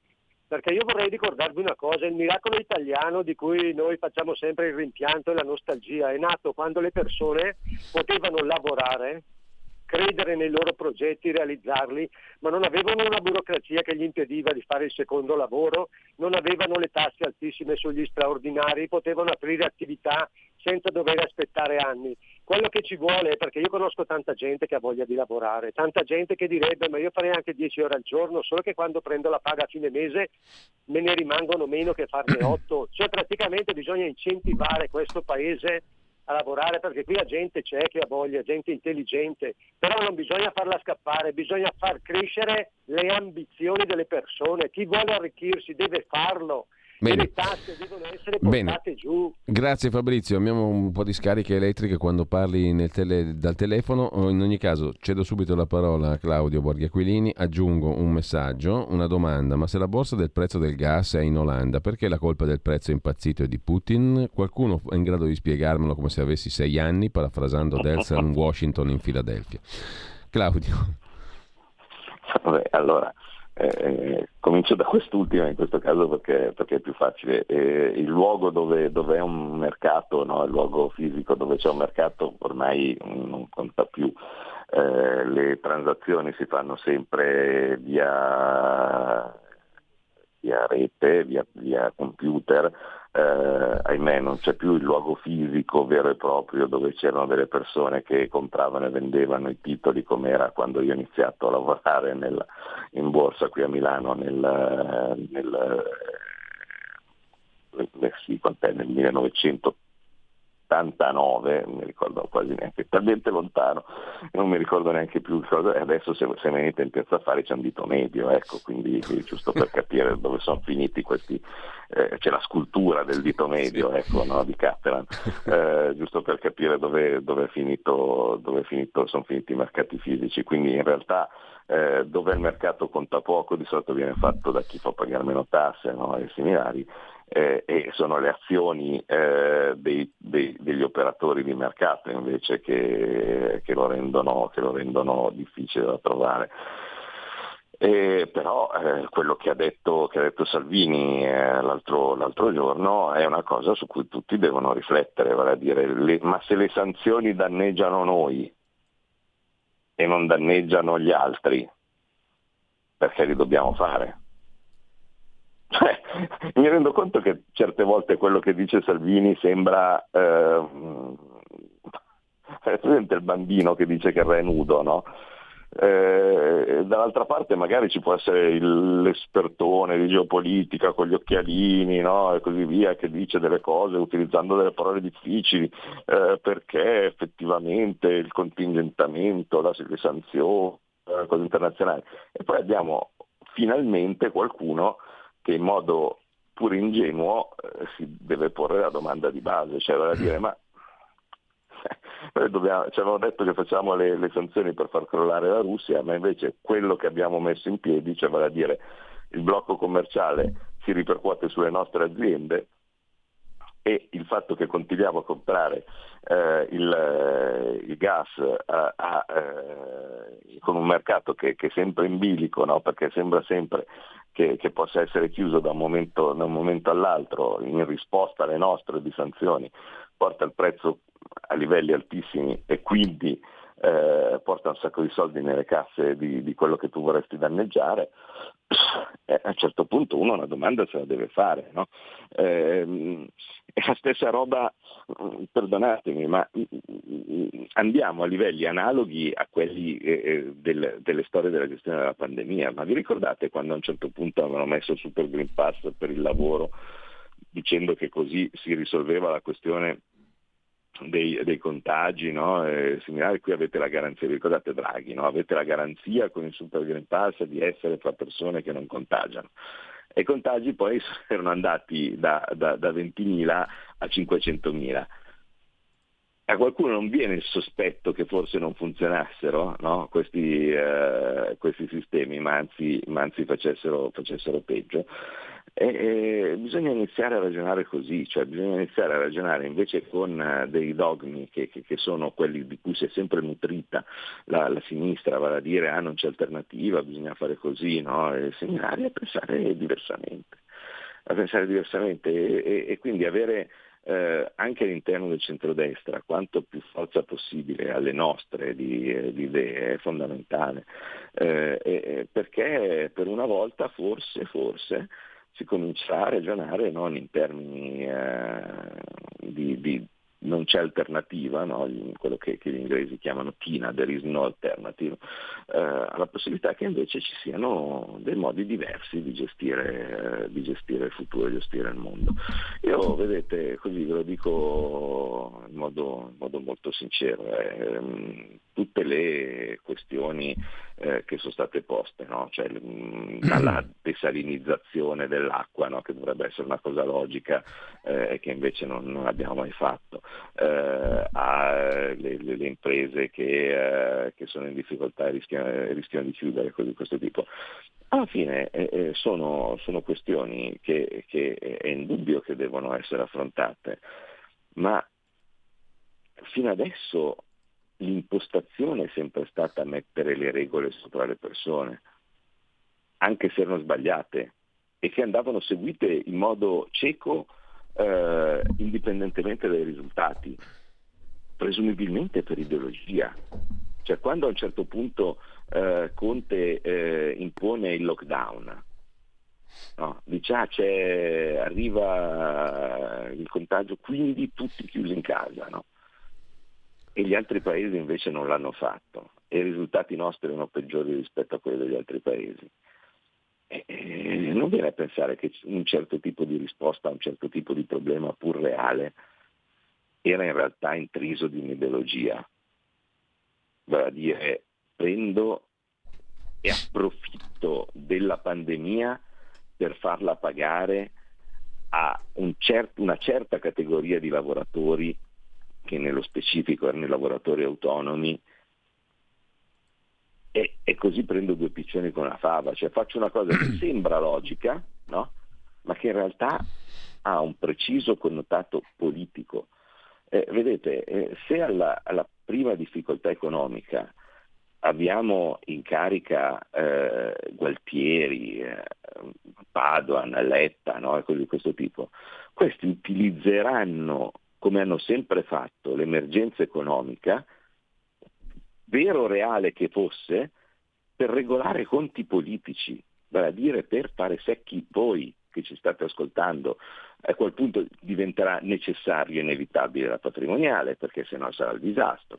perché io vorrei ricordarvi una cosa: il miracolo italiano, di cui noi facciamo sempre il rimpianto e la nostalgia, è nato quando le persone potevano lavorare, credere nei loro progetti, realizzarli, ma non avevano una burocrazia che gli impediva di fare il secondo lavoro, non avevano le tasse altissime sugli straordinari, potevano aprire attività senza dover aspettare anni. Quello che ci vuole, perché io conosco tanta gente che ha voglia di lavorare, tanta gente che direbbe: ma io farei anche dieci ore al giorno, solo che quando prendo la paga a fine mese me ne rimangono meno che farne otto. Cioè praticamente bisogna incentivare questo Paese a lavorare, perché qui la gente c'è che ha voglia, gente intelligente, però non bisogna farla scappare, bisogna far crescere le ambizioni delle persone. Chi vuole arricchirsi deve farlo. Bene. Le tasse devono essere portate Bene. giù. Grazie Fabrizio, abbiamo un po' di scariche elettriche quando parli nel tele, dal telefono. In ogni caso cedo subito la parola a Claudio Borghi Aquilini. Aggiungo un messaggio, una domanda: ma se la borsa del prezzo del gas è in Olanda, perché la colpa del prezzo impazzito è di Putin? Qualcuno è in grado di spiegarmelo come se avessi sei anni, parafrasando Delsan Washington in Filadelfia. Claudio. Vabbè, allora Eh, comincio da quest'ultima in questo caso perché, perché è più facile. Eh, il luogo dove, dove è un mercato, no? Il luogo fisico dove c'è un mercato ormai non conta più. Eh, le transazioni si fanno sempre via, via rete, via, via computer. Eh, ahimè non c'è più il luogo fisico vero e proprio dove c'erano delle persone che compravano e vendevano i titoli, come era quando io ho iniziato a lavorare nel, in borsa qui a Milano nel, nel, nel, sì, quant'è, nel millenovecentottantanove, non mi ricordo quasi neanche, talmente lontano non mi ricordo neanche più. Adesso se, se venite in piazza affari c'è un dito medio, ecco, quindi giusto per capire dove sono finiti questi. Eh, c'è la scultura del dito medio, ecco, no, di Catalan, eh, giusto per capire dove, dove è finito, dove è finito, sono finiti i mercati fisici. Quindi in realtà eh, dove il mercato conta poco di solito viene fatto da chi fa pagare meno tasse, no, ai seminari, eh, e sono le azioni eh, dei, dei, degli operatori di mercato invece che, che lo rendono, che lo rendono difficile da trovare. Eh, però eh, quello che ha detto, che ha detto Salvini eh, l'altro, l'altro giorno è una cosa su cui tutti devono riflettere, vale a dire le, ma se le sanzioni danneggiano noi e non danneggiano gli altri, perché li dobbiamo fare? Cioè, mi rendo conto che certe volte quello che dice Salvini sembra eh, è presente il bambino che dice che il re è nudo, no? Eh, dall'altra parte magari ci può essere il, l'espertone di geopolitica con gli occhialini, no? E così via, che dice delle cose utilizzando delle parole difficili, eh, perché effettivamente il contingentamento, la, le sanzioni, eh, cose internazionali. E poi abbiamo finalmente qualcuno che in modo pur ingenuo eh, si deve porre la domanda di base, cioè vale a dire ma Noi dobbiamo, ci avevano detto che facciamo le, le sanzioni per far crollare la Russia, ma invece quello che abbiamo messo in piedi, cioè vale a dire il blocco commerciale, si ripercuote sulle nostre aziende, e il fatto che continuiamo a comprare eh, il, il gas a, a, eh, con un mercato che, che è sempre in bilico, no? Perché sembra sempre che, che possa essere chiuso da un momento, da un momento all'altro in risposta alle nostre di sanzioni, porta il prezzo a livelli altissimi e quindi eh, porta un sacco di soldi nelle casse di, di quello che tu vorresti danneggiare, eh, a un certo punto uno una domanda se la deve fare, no? Eh, è la stessa roba, perdonatemi, ma andiamo a livelli analoghi a quelli eh, del, delle storie della gestione della pandemia. Ma vi ricordate quando a un certo punto avevano messo il Super Green Pass per il lavoro, dicendo che così si risolveva la questione dei, dei contagi, no? E similare, qui avete la garanzia, vi ricordate Draghi, no? Avete la garanzia con il Super Green Pass di essere fra persone che non contagiano. E i contagi poi erano andati da, da, da ventimila a cinquecentomila. A qualcuno non viene il sospetto che forse non funzionassero, no? questi, eh, questi sistemi, ma anzi, ma anzi facessero, facessero peggio. E, e bisogna iniziare a ragionare così, cioè bisogna iniziare a ragionare invece con dei dogmi che, che, che sono quelli di cui si è sempre nutrita la, la sinistra, vale a dire ah non c'è alternativa, bisogna fare così, no? E seminari a pensare diversamente, a pensare diversamente e, e, e quindi avere eh, anche all'interno del centrodestra quanto più forza possibile alle nostre di, eh, di idee è fondamentale, eh, eh, perché per una volta forse, forse si comincia a ragionare non in termini eh, di, di non c'è alternativa, no? Quello che, che gli inglesi chiamano TINA, there is no alternative, eh, alla possibilità che invece ci siano dei modi diversi di gestire, eh, di gestire il futuro, di gestire il mondo. Io, vedete, così ve lo dico in modo, in modo molto sincero, eh, tutte le questioni eh, che sono state poste, no? Cioè, dalla desalinizzazione dell'acqua, no? Che dovrebbe essere una cosa logica e eh, che invece non, non abbiamo mai fatto, eh, alle le, le imprese che, eh, che sono in difficoltà e rischiano, rischiano di chiudere, cose di questo tipo. Alla fine eh, sono, sono questioni che, che è indubbio che devono essere affrontate, ma fino adesso l'impostazione è sempre stata mettere le regole sopra le persone, anche se erano sbagliate e che andavano seguite in modo cieco, eh, indipendentemente dai risultati, presumibilmente per ideologia. Cioè, quando a un certo punto eh, Conte eh, impone il lockdown, no? Dice ah, c'è, arriva il contagio, quindi tutti chiusi in casa, no? E gli altri paesi invece non l'hanno fatto e i risultati nostri erano peggiori rispetto a quelli degli altri paesi. E, e non viene a pensare che un certo tipo di risposta a un certo tipo di problema pur reale era in realtà intriso di un'ideologia, vale a dire prendo e approfitto della pandemia per farla pagare a un cer- una certa categoria di lavoratori, che nello specifico erano i lavoratori autonomi, e, e così prendo due piccioni con una fava. Cioè faccio una cosa che sembra logica, no? Ma che in realtà ha un preciso connotato politico. Eh, vedete, eh, se alla, alla prima difficoltà economica abbiamo in carica eh, Gualtieri, eh, Padoan, Letta, no? E cose di questo tipo, questi utilizzeranno, come hanno sempre fatto, l'emergenza economica, vero o reale che fosse, per regolare conti politici, vale a dire per fare secchi voi che ci state ascoltando. A quel punto diventerà necessario e inevitabile la patrimoniale, perché sennò sarà il disastro,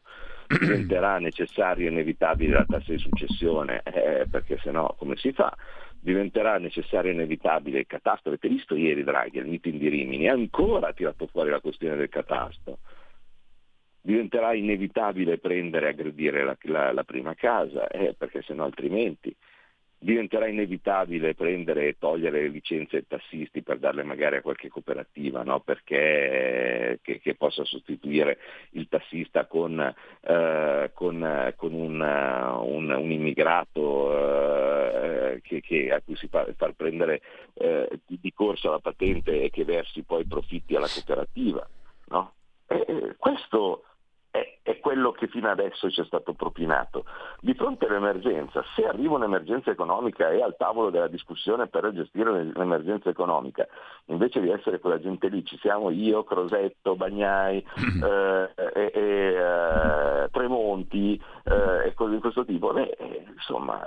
diventerà necessario e inevitabile la tassa di successione, eh, perché sennò come si fa? Diventerà necessario e inevitabile il catasto. Avete visto ieri Draghi al meeting di Rimini, ancora ha tirato fuori la questione del catasto. Diventerà inevitabile prendere e aggredire la, la, la prima casa, eh, perché sennò altrimenti. Diventerà inevitabile prendere e togliere le licenze ai tassisti per darle magari a qualche cooperativa, no? Perché che, che possa sostituire il tassista con, eh, con, con un, un, un immigrato eh, che, che a cui si fa, far prendere eh, di corso la patente e che versi poi profitti alla cooperativa, no? E, questo è, è quello che fino adesso ci è stato propinato. Di fronte all'emergenza, se arriva un'emergenza economica e al tavolo della discussione per gestire l'emergenza economica, invece di essere quella gente lì, ci siamo io, Crosetto, Bagnai, eh, e, e, eh, Tremonti eh, e cose di questo tipo, beh, insomma,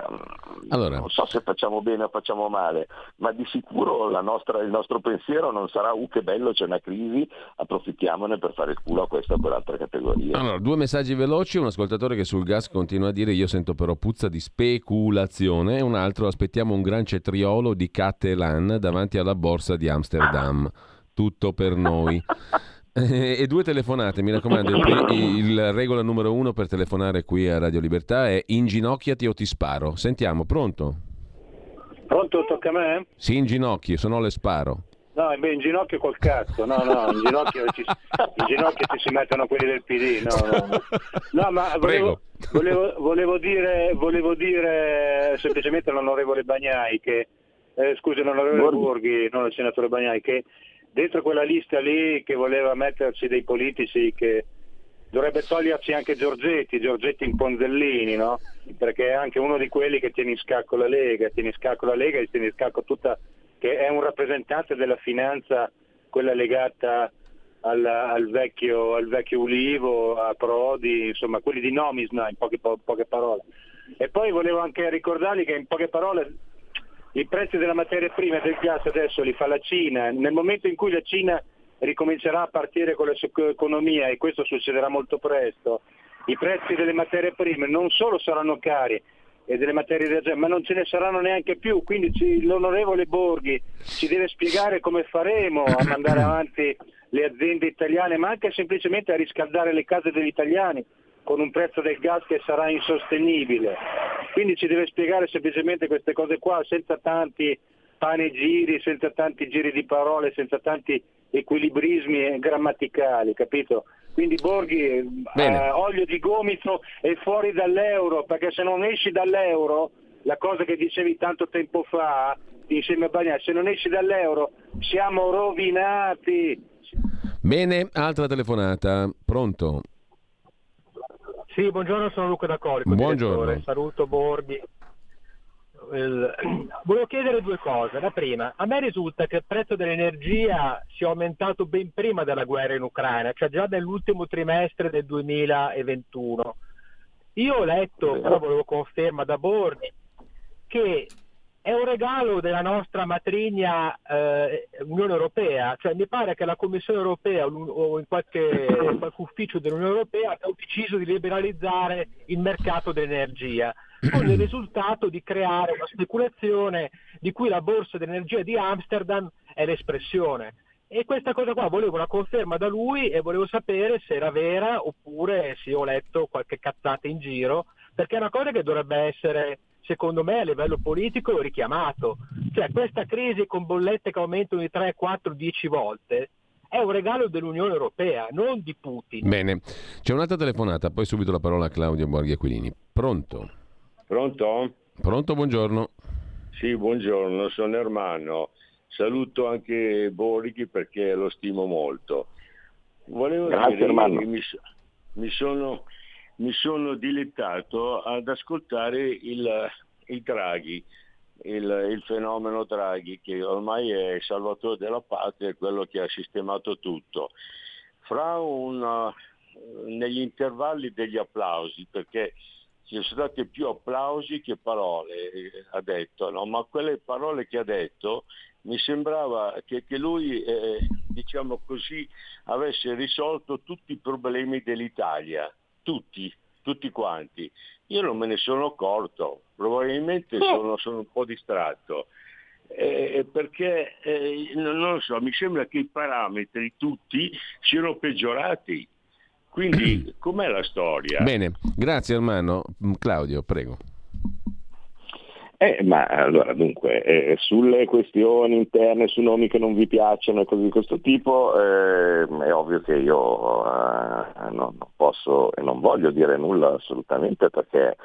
allora, non so se facciamo bene o facciamo male, ma di sicuro la nostra, il nostro pensiero non sarà uh che bello c'è una crisi, approfittiamone per fare il culo a questa o quell'altra categoria. Allora, due messaggi veloci, un ascoltatore che sul gas continua a dire io sento però puzza di speculazione, e un altro aspettiamo un gran cetriolo di Catalan davanti alla borsa di Amsterdam, tutto per noi. E due telefonate, mi raccomando, il regola numero uno per telefonare qui a Radio Libertà è inginocchiati o ti sparo. Sentiamo, pronto? Pronto, tocca a me? Sì, in ginocchio, se no le sparo. No, beh, in ginocchio col cazzo, no, no, in ginocchio ci, in ginocchio ci si mettono quelli del P D, no, no, no, ma volevo, volevo, volevo dire, volevo dire semplicemente all'onorevole Bagnai che, eh, scusi, l'onorevole Borghi, non il senatore Bagnai, che dentro quella lista lì che voleva metterci dei politici che dovrebbe toglierci anche Giorgetti, Giorgetti in Ponzellini, no? Perché è anche uno di quelli che tiene in scacco la Lega, tiene in scacco la Lega e tiene in scacco tutta, che è un rappresentante della finanza, quella legata al, al vecchio al vecchio Ulivo, a Prodi, insomma, quelli di Nomisna, in poche, po- poche parole. E poi volevo anche ricordargli che in poche parole i prezzi della materia prima e del gas adesso li fa la Cina. Nel momento in cui la Cina ricomincerà a partire con la sua economia, e questo succederà molto presto, i prezzi delle materie prime non solo saranno cari, e delle materie da genere, ma non ce ne saranno neanche più, quindi ci, l'onorevole Borghi ci deve spiegare come faremo a mandare avanti le aziende italiane, ma anche semplicemente a riscaldare le case degli italiani con un prezzo del gas che sarà insostenibile. Quindi ci deve spiegare semplicemente queste cose qua, senza tanti panegiri, senza tanti giri di parole, senza tanti equilibrismi grammaticali, capito? Quindi Borghi, eh, olio di gomito e fuori dall'euro, perché se non esci dall'euro, la cosa che dicevi tanto tempo fa insieme a Bagnai, se non esci dall'euro siamo rovinati. Bene, altra telefonata, pronto? Sì, buongiorno, sono Luca D'Acolico. Buongiorno. Direttore. Saluto Borghi. Volevo chiedere due cose. La prima, a me risulta che il prezzo dell'energia sia aumentato ben prima della guerra in Ucraina, cioè già nell'ultimo trimestre del duemilaventuno. Io ho letto, però volevo conferma da Borghi, che è un regalo della nostra matrigna eh, Unione Europea, cioè mi pare che la Commissione Europea o in qualche, in qualche ufficio dell'Unione Europea ha deciso di liberalizzare il mercato dell'energia, con il risultato di creare una speculazione di cui la borsa dell'energia di Amsterdam è l'espressione. E questa cosa qua volevo una conferma da lui e volevo sapere se era vera oppure se ho letto qualche cazzata in giro, perché è una cosa che dovrebbe essere, secondo me, a livello politico richiamato. Cioè questa crisi con bollette che aumentano di tre, quattro, dieci volte è un regalo dell'Unione Europea, non di Putin. Bene, c'è un'altra telefonata, poi subito la parola a Claudio Borghi Aquilini. Pronto? Pronto? Pronto, buongiorno. Sì, buongiorno, sono Ermanno. Saluto anche Borghi perché lo stimo molto. Volevo Grazie, dire Ermanno. Che mi, mi, sono, mi sono dilettato ad ascoltare il, il Draghi, il, il fenomeno Draghi, che ormai è il salvatore della patria, è quello che ha sistemato tutto. Fra un, negli intervalli degli applausi, perché ci sono stati più applausi che parole, ha detto, no? Ma quelle parole che ha detto mi sembrava che, che lui, eh, diciamo così, avesse risolto tutti i problemi dell'Italia, tutti, tutti quanti. Io non me ne sono accorto, probabilmente sono, sono un po' distratto, eh, perché eh, non lo so, mi sembra che i parametri tutti siano peggiorati. Quindi com'è la storia? Bene, grazie Ermanno. Claudio, prego. Eh, ma allora dunque, eh, sulle questioni interne, su nomi che non vi piacciono e cose di questo tipo, eh, è ovvio che io eh, non posso e non voglio dire nulla assolutamente, perché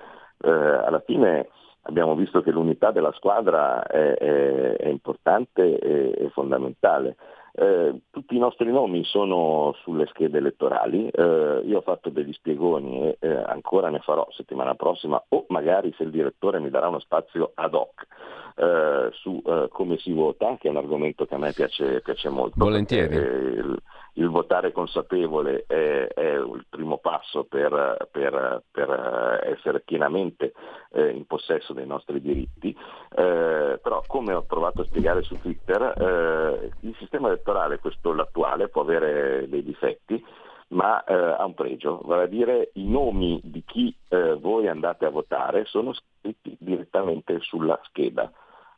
eh, alla fine abbiamo visto che l'unità della squadra è, è, è importante e è fondamentale. Eh, tutti i nostri nomi sono sulle schede elettorali, eh, io ho fatto degli spiegoni e eh, ancora ne farò settimana prossima, o magari se il direttore mi darà uno spazio ad hoc eh, su eh, come si vota, che è un argomento che a me piace, piace molto. Volentieri. Il, il votare consapevole è, è il primo passo per, per, per essere pienamente eh, in possesso dei nostri diritti, eh, però come ho provato a spiegare su Twitter, eh, il sistema del questo l'attuale può avere dei difetti, ma eh, ha un pregio, vale a dire i nomi di chi eh, voi andate a votare sono scritti direttamente sulla scheda,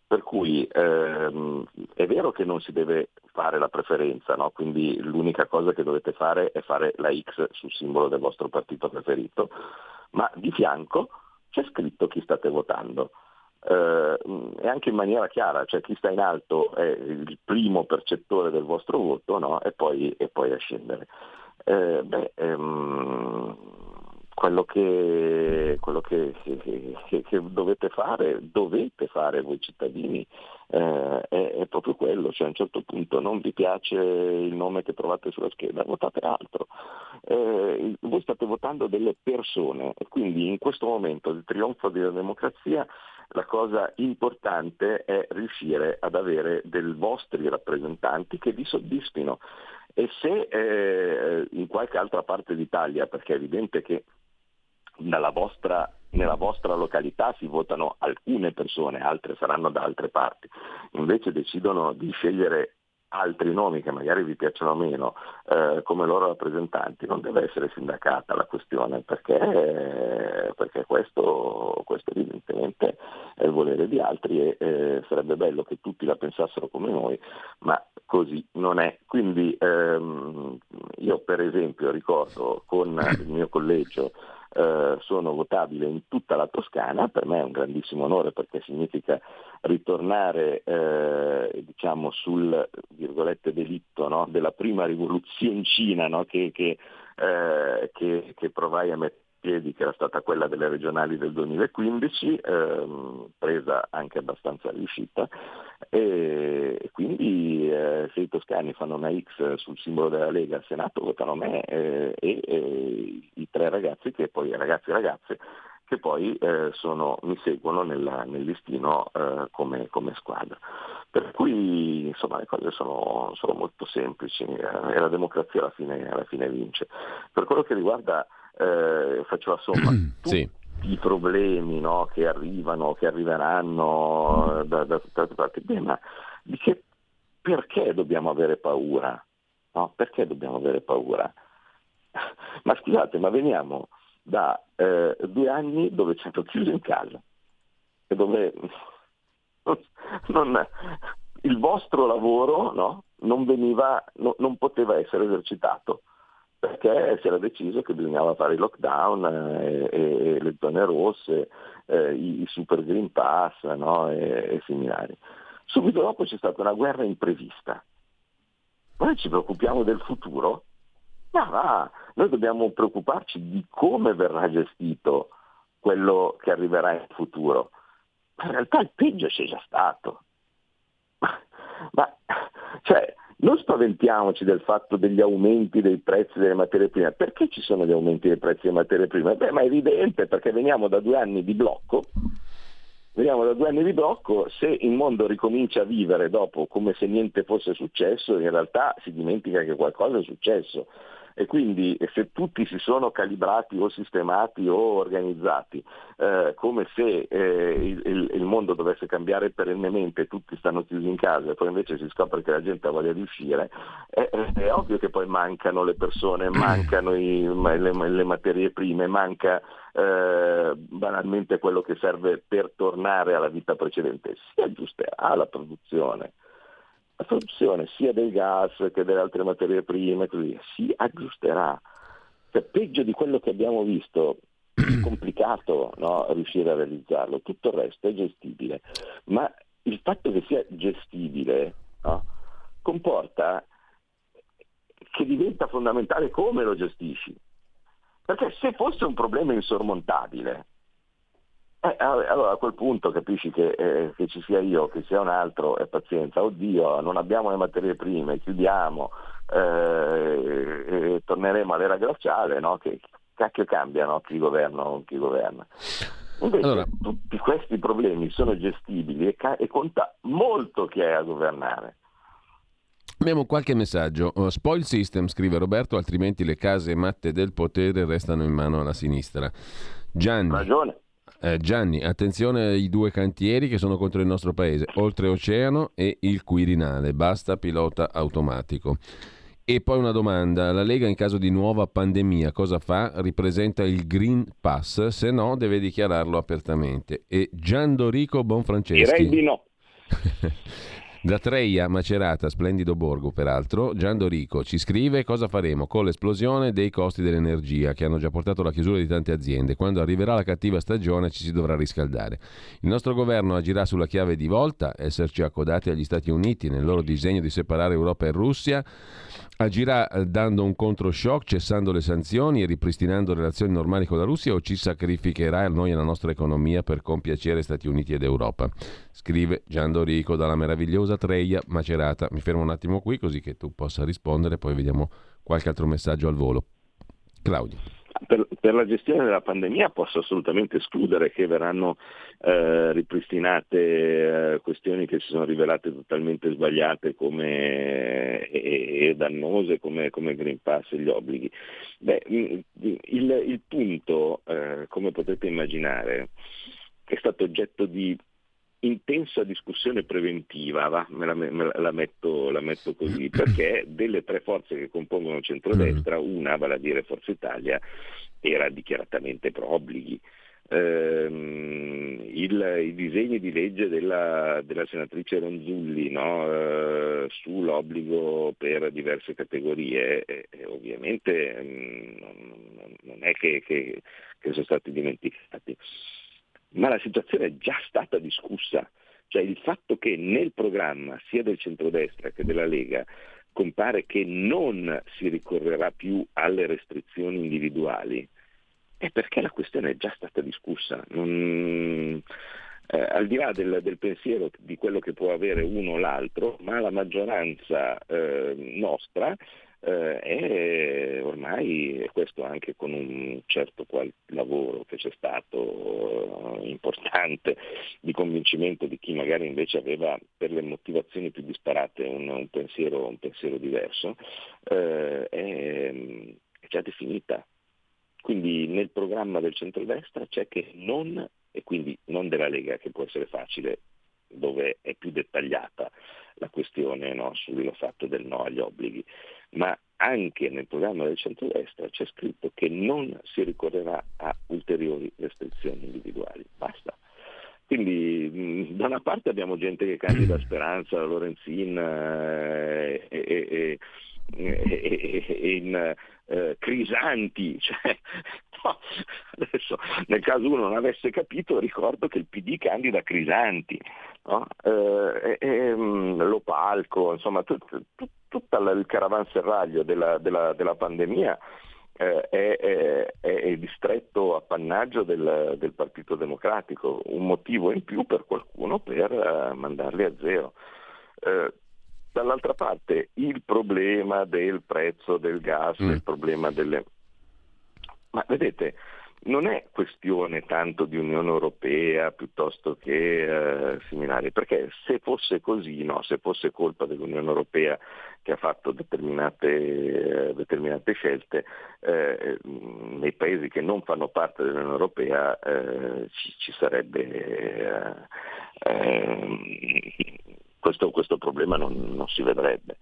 per cui ehm, è vero che non si deve fare la preferenza, no? Quindi l'unica cosa che dovete fare è fare la X sul simbolo del vostro partito preferito, ma di fianco c'è scritto chi state votando. Uh, e anche in maniera chiara, cioè chi sta in alto è il primo percettore del vostro voto, no? e, poi, e poi a scendere. Uh, beh, um, quello che, quello che, che, che, che dovete fare, dovete fare voi cittadini, uh, è, è proprio quello, cioè a un certo punto non vi piace il nome che trovate sulla scheda, votate altro. Uh, voi state votando delle persone e quindi in questo momento il trionfo della democrazia. La cosa importante è riuscire ad avere dei vostri rappresentanti che vi soddisfino, e se eh, in qualche altra parte d'Italia, perché è evidente che nella vostra, nella vostra località si votano alcune persone, altre saranno da altre parti, invece decidono di scegliere altri nomi che magari vi piacciono meno eh, come loro rappresentanti, non deve essere sindacata la questione, perché, perché questo, questo evidentemente è il volere di altri e eh, sarebbe bello che tutti la pensassero come noi, ma così non è. Quindi ehm, io per esempio ricordo con il mio collegio Uh, sono votabile in tutta la Toscana, per me è un grandissimo onore perché significa ritornare uh, diciamo sul virgolette delitto, no? Della prima rivoluzioncina, no? che, che, uh, che, che provai a mettere in piedi, che era stata quella delle regionali del duemilaquindici, uh, presa anche abbastanza riuscita, e quindi eh, se i toscani fanno una X sul simbolo della Lega al Senato votano me eh, e, e i tre ragazzi che poi ragazzi e ragazze che poi eh, sono, mi seguono nella, nel listino eh, come, come squadra, per cui insomma le cose sono, sono molto semplici eh, e la democrazia alla fine, alla fine vince. Per quello che riguarda eh, faccio la somma sì. I problemi, no, che arrivano, che arriveranno da tutte parti, beh, ma di che, perché dobbiamo avere paura? No? Perché dobbiamo avere paura? Ma scusate, ma veniamo da eh, due anni dove ci hanno chiuso in casa e dove non, il vostro lavoro, no, non veniva, no, non poteva essere esercitato, perché si era deciso che bisognava fare i lockdown eh, e, e le zone rosse, eh, i, i super green pass, no? e, e similari. Subito dopo c'è stata una guerra imprevista. Ma noi ci preoccupiamo del futuro? Ma va, noi dobbiamo preoccuparci di come verrà gestito quello che arriverà in futuro. Ma in realtà il peggio c'è già stato. Ma, ma cioè... Non spaventiamoci del fatto degli aumenti dei prezzi delle materie prime. Perché ci sono gli aumenti dei prezzi delle materie prime? Beh, ma è evidente, perché veniamo da due anni di blocco. Veniamo da due anni di blocco, se il mondo ricomincia a vivere dopo come se niente fosse successo, in realtà si dimentica che qualcosa è successo. E quindi se tutti si sono calibrati o sistemati o organizzati eh, come se eh, il, il mondo dovesse cambiare perennemente, tutti stanno chiusi in casa e poi invece si scopre che la gente ha voglia di uscire, è, è ovvio che poi mancano le persone, mancano i, le, le materie prime, manca eh, banalmente quello che serve per tornare alla vita precedente. Si aggiusterà la produzione. La produzione sia del gas che delle altre materie prime, così si aggiusterà. Cioè, peggio di quello che abbiamo visto, è complicato, no, riuscire a realizzarlo, tutto il resto è gestibile. Ma il fatto che sia gestibile, no, comporta che diventa fondamentale come lo gestisci. Perché se fosse un problema insormontabile, Eh, allora a quel punto capisci che, eh, che ci sia io, che sia un altro, è pazienza, oddio non abbiamo le materie prime, chiudiamo eh, e torneremo all'era glaciale, no? Che cacchio cambiano chi governa o chi governa. Invece allora, tutti questi problemi sono gestibili e, ca- e conta molto chi è a governare. Abbiamo qualche messaggio. Uh, Spoil system, scrive Roberto, altrimenti le case matte del potere restano in mano alla sinistra. Gianni, ragione. Eh, Gianni, attenzione ai due cantieri che sono contro il nostro paese, Oltreoceano e il Quirinale, basta pilota automatico. E poi una domanda, la Lega in caso di nuova pandemia cosa fa? Ripresenta il Green Pass, se no deve dichiararlo apertamente. E Gianndorico Bonfranceschi. Direi di no. Da Treia, Macerata, splendido borgo peraltro, Gianndorico ci scrive: cosa faremo con l'esplosione dei costi dell'energia che hanno già portato alla chiusura di tante aziende? Quando arriverà la cattiva stagione ci si dovrà riscaldare. Il nostro governo agirà sulla chiave di volta, esserci accodati agli Stati Uniti nel loro disegno di separare Europa e Russia, agirà dando un controshock, cessando le sanzioni e ripristinando relazioni normali con la Russia, o ci sacrificherà a noi e alla nostra economia per compiacere Stati Uniti ed Europa? Scrive Gianndorico dalla meravigliosa Treia Macerata. Mi fermo un attimo qui così che tu possa rispondere, poi vediamo qualche altro messaggio al volo. Claudio. Per, per la gestione della pandemia posso assolutamente escludere che verranno eh, ripristinate eh, questioni che si sono rivelate totalmente sbagliate come, e, e dannose come, come Green Pass e gli obblighi. Beh, il, il punto, eh, come potete immaginare, è stato oggetto di intensa discussione preventiva, va? Me, la, me la, metto, la metto così, perché delle tre forze che compongono il centrodestra, una, vale a dire Forza Italia, era dichiaratamente pro obblighi. Ehm, il, I disegni di legge della, della senatrice Ronzulli, no? eh, sull'obbligo per diverse categorie, eh, eh, ovviamente mh, non, non è che, che, che sono stati dimenticati. Ma la situazione è già stata discussa, cioè il fatto che nel programma sia del centrodestra che della Lega compare che non si ricorrerà più alle restrizioni individuali è perché la questione è già stata discussa. Non... Eh, al di là del, del pensiero di quello che può avere uno o l'altro, ma la maggioranza eh, nostra eh, è ormai, e questo anche con un certo qual- lavoro che c'è stato eh, importante di convincimento di chi magari invece aveva per le motivazioni più disparate un, un, pensiero, un pensiero diverso, eh, è, è già definita. Quindi nel programma del centrodestra c'è che non, e quindi non della Lega, che può essere facile, dove è più dettagliata la questione, no, sul fatto del no agli obblighi, ma anche nel programma del centrodestra c'è scritto che non si ricorrerà a ulteriori restrizioni individuali, basta. Quindi da una parte abbiamo gente che candida Speranza, Lorenzin e, e, e, e, e in eh, Crisanti, cioè no, adesso nel caso uno non avesse capito ricordo che il P D candida Crisanti, no? eh, e, lo palco, insomma tut, tut, tutto il caravanserraglio della, della, della pandemia È, è, è distretto appannaggio del, del Partito Democratico, un motivo in più per qualcuno per uh, mandarli a zero. Uh, dall'altra parte il problema del prezzo del gas, mm. il problema delle... Ma vedete, non è questione tanto di Unione Europea piuttosto che uh, similari, perché se fosse così, no, se fosse colpa dell'Unione Europea che ha fatto determinate, eh, determinate scelte, eh, nei paesi che non fanno parte dell'Unione Europea eh, ci, ci sarebbe eh, eh, questo, questo problema non, non si vedrebbe.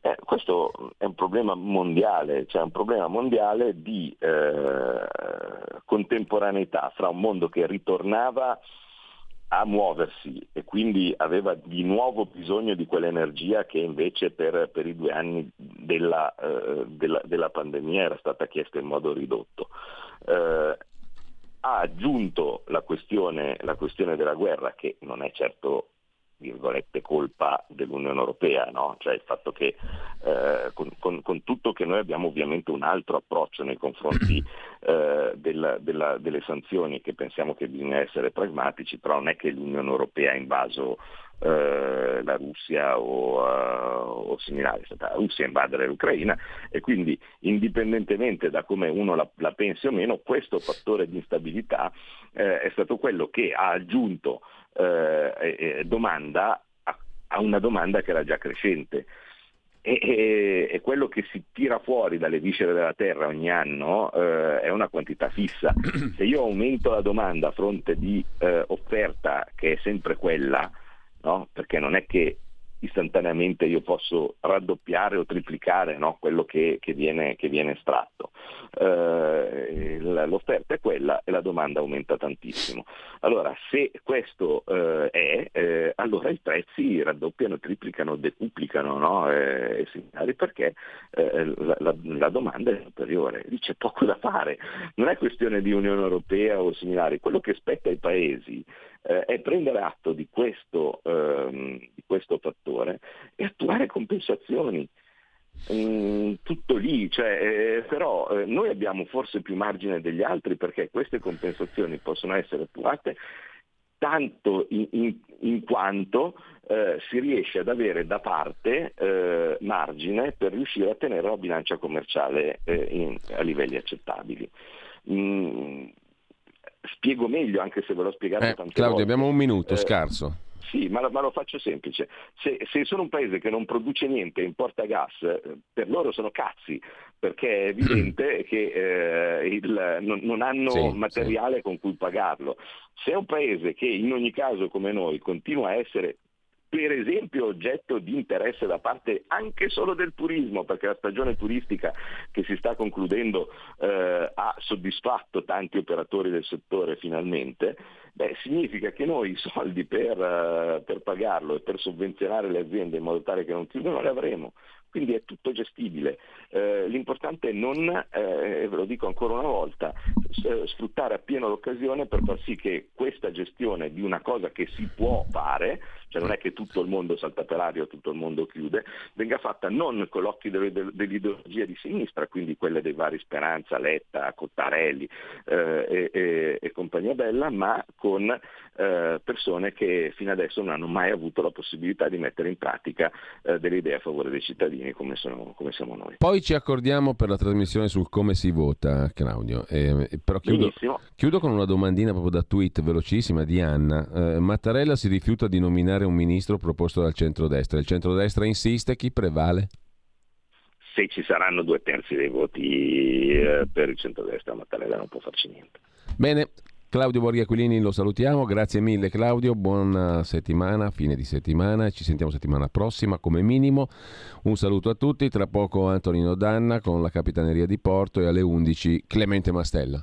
Eh, questo è un problema mondiale, cioè un problema mondiale di eh, contemporaneità fra un mondo che ritornava a muoversi e quindi aveva di nuovo bisogno di quell'energia che invece per, per i due anni della, eh, della, della pandemia era stata chiesta in modo ridotto. Eh, ha aggiunto la questione, la questione della guerra, che non è certo virgolette colpa dell'Unione Europea, no? Cioè il fatto che eh, con, con, con tutto che noi abbiamo ovviamente un altro approccio nei confronti eh, della, della, delle sanzioni, che pensiamo che bisogna essere pragmatici, però non è che l'Unione Europea ha invaso eh, la Russia o, uh, o similare, è stata la Russia a invadere l'Ucraina, e quindi indipendentemente da come uno la, la pensi o meno, questo fattore di instabilità eh, è stato quello che ha aggiunto Eh, eh, domanda a, a una domanda che era già crescente, e, e, e quello che si tira fuori dalle viscere della terra ogni anno eh, è una quantità fissa. Se io aumento la domanda a fronte di eh, offerta che è sempre quella, no? Perché non è che istantaneamente io posso raddoppiare o triplicare, no? Quello che, che, viene, che viene estratto, eh, l'offerta è quella e la domanda aumenta tantissimo. Allora se questo eh, è, eh, allora i prezzi raddoppiano, triplicano, decuplicano, no? eh, eh, perché eh, la, la, la domanda è superiore, lì c'è poco da fare, non è questione di Unione Europea o similari. Quello che spetta ai paesi eh, è prendere atto di questo, ehm, di questo fattore e attuare compensazioni, mm, tutto lì, cioè, eh, però eh, noi abbiamo forse più margine degli altri, perché queste compensazioni possono essere attuate tanto in, in, in quanto eh, si riesce ad avere da parte eh, margine per riuscire a tenere la bilancia commerciale eh, in, a livelli accettabili. Mm. Spiego meglio, anche se ve l'ho spiegato eh, tante Claudio, volte. Abbiamo un minuto eh, scarso. Sì, ma, ma lo faccio semplice. Se, se sono un paese che non produce niente e importa gas, per loro sono cazzi, perché è evidente che eh, il, non, non hanno sì, materiale sì. con cui pagarlo. Se è un paese che in ogni caso, come noi, continua a essere per esempio oggetto di interesse da parte anche solo del turismo, perché la stagione turistica che si sta concludendo eh, ha soddisfatto tanti operatori del settore finalmente, beh, significa che noi i soldi per, uh, per pagarlo e per sovvenzionare le aziende in modo tale che non chiudono le avremo. Quindi è tutto gestibile. Eh, l'importante è non, eh, ve lo dico ancora una volta, s- sfruttare appieno l'occasione per far sì che questa gestione di una cosa che si può fare, cioè non è che tutto il mondo salta per aria o tutto il mondo chiude, venga fatta non con l'occhio de- de- dell'ideologia di sinistra, quindi quella dei vari Speranza, Letta, Cottarelli eh, e-, e-, e compagnia bella, ma con eh, persone che fino adesso non hanno mai avuto la possibilità di mettere in pratica eh, delle idee a favore dei cittadini. Come, sono, come siamo noi. Poi ci accordiamo per la trasmissione sul come si vota, Claudio. Eh, però chiudo, chiudo con una domandina proprio da tweet velocissima di Anna. Eh, Mattarella si rifiuta di nominare un ministro proposto dal centrodestra. Il centrodestra insiste, chi prevale? Se ci saranno due terzi dei voti eh, per il centrodestra, Mattarella non può farci niente. Bene, Claudio Borghi Aquilini lo salutiamo, grazie mille Claudio, buona settimana, fine di settimana, ci sentiamo settimana prossima come minimo, un saluto a tutti, tra poco Antonino Danna con la Capitaneria di Porto e alle undici Clemente Mastella.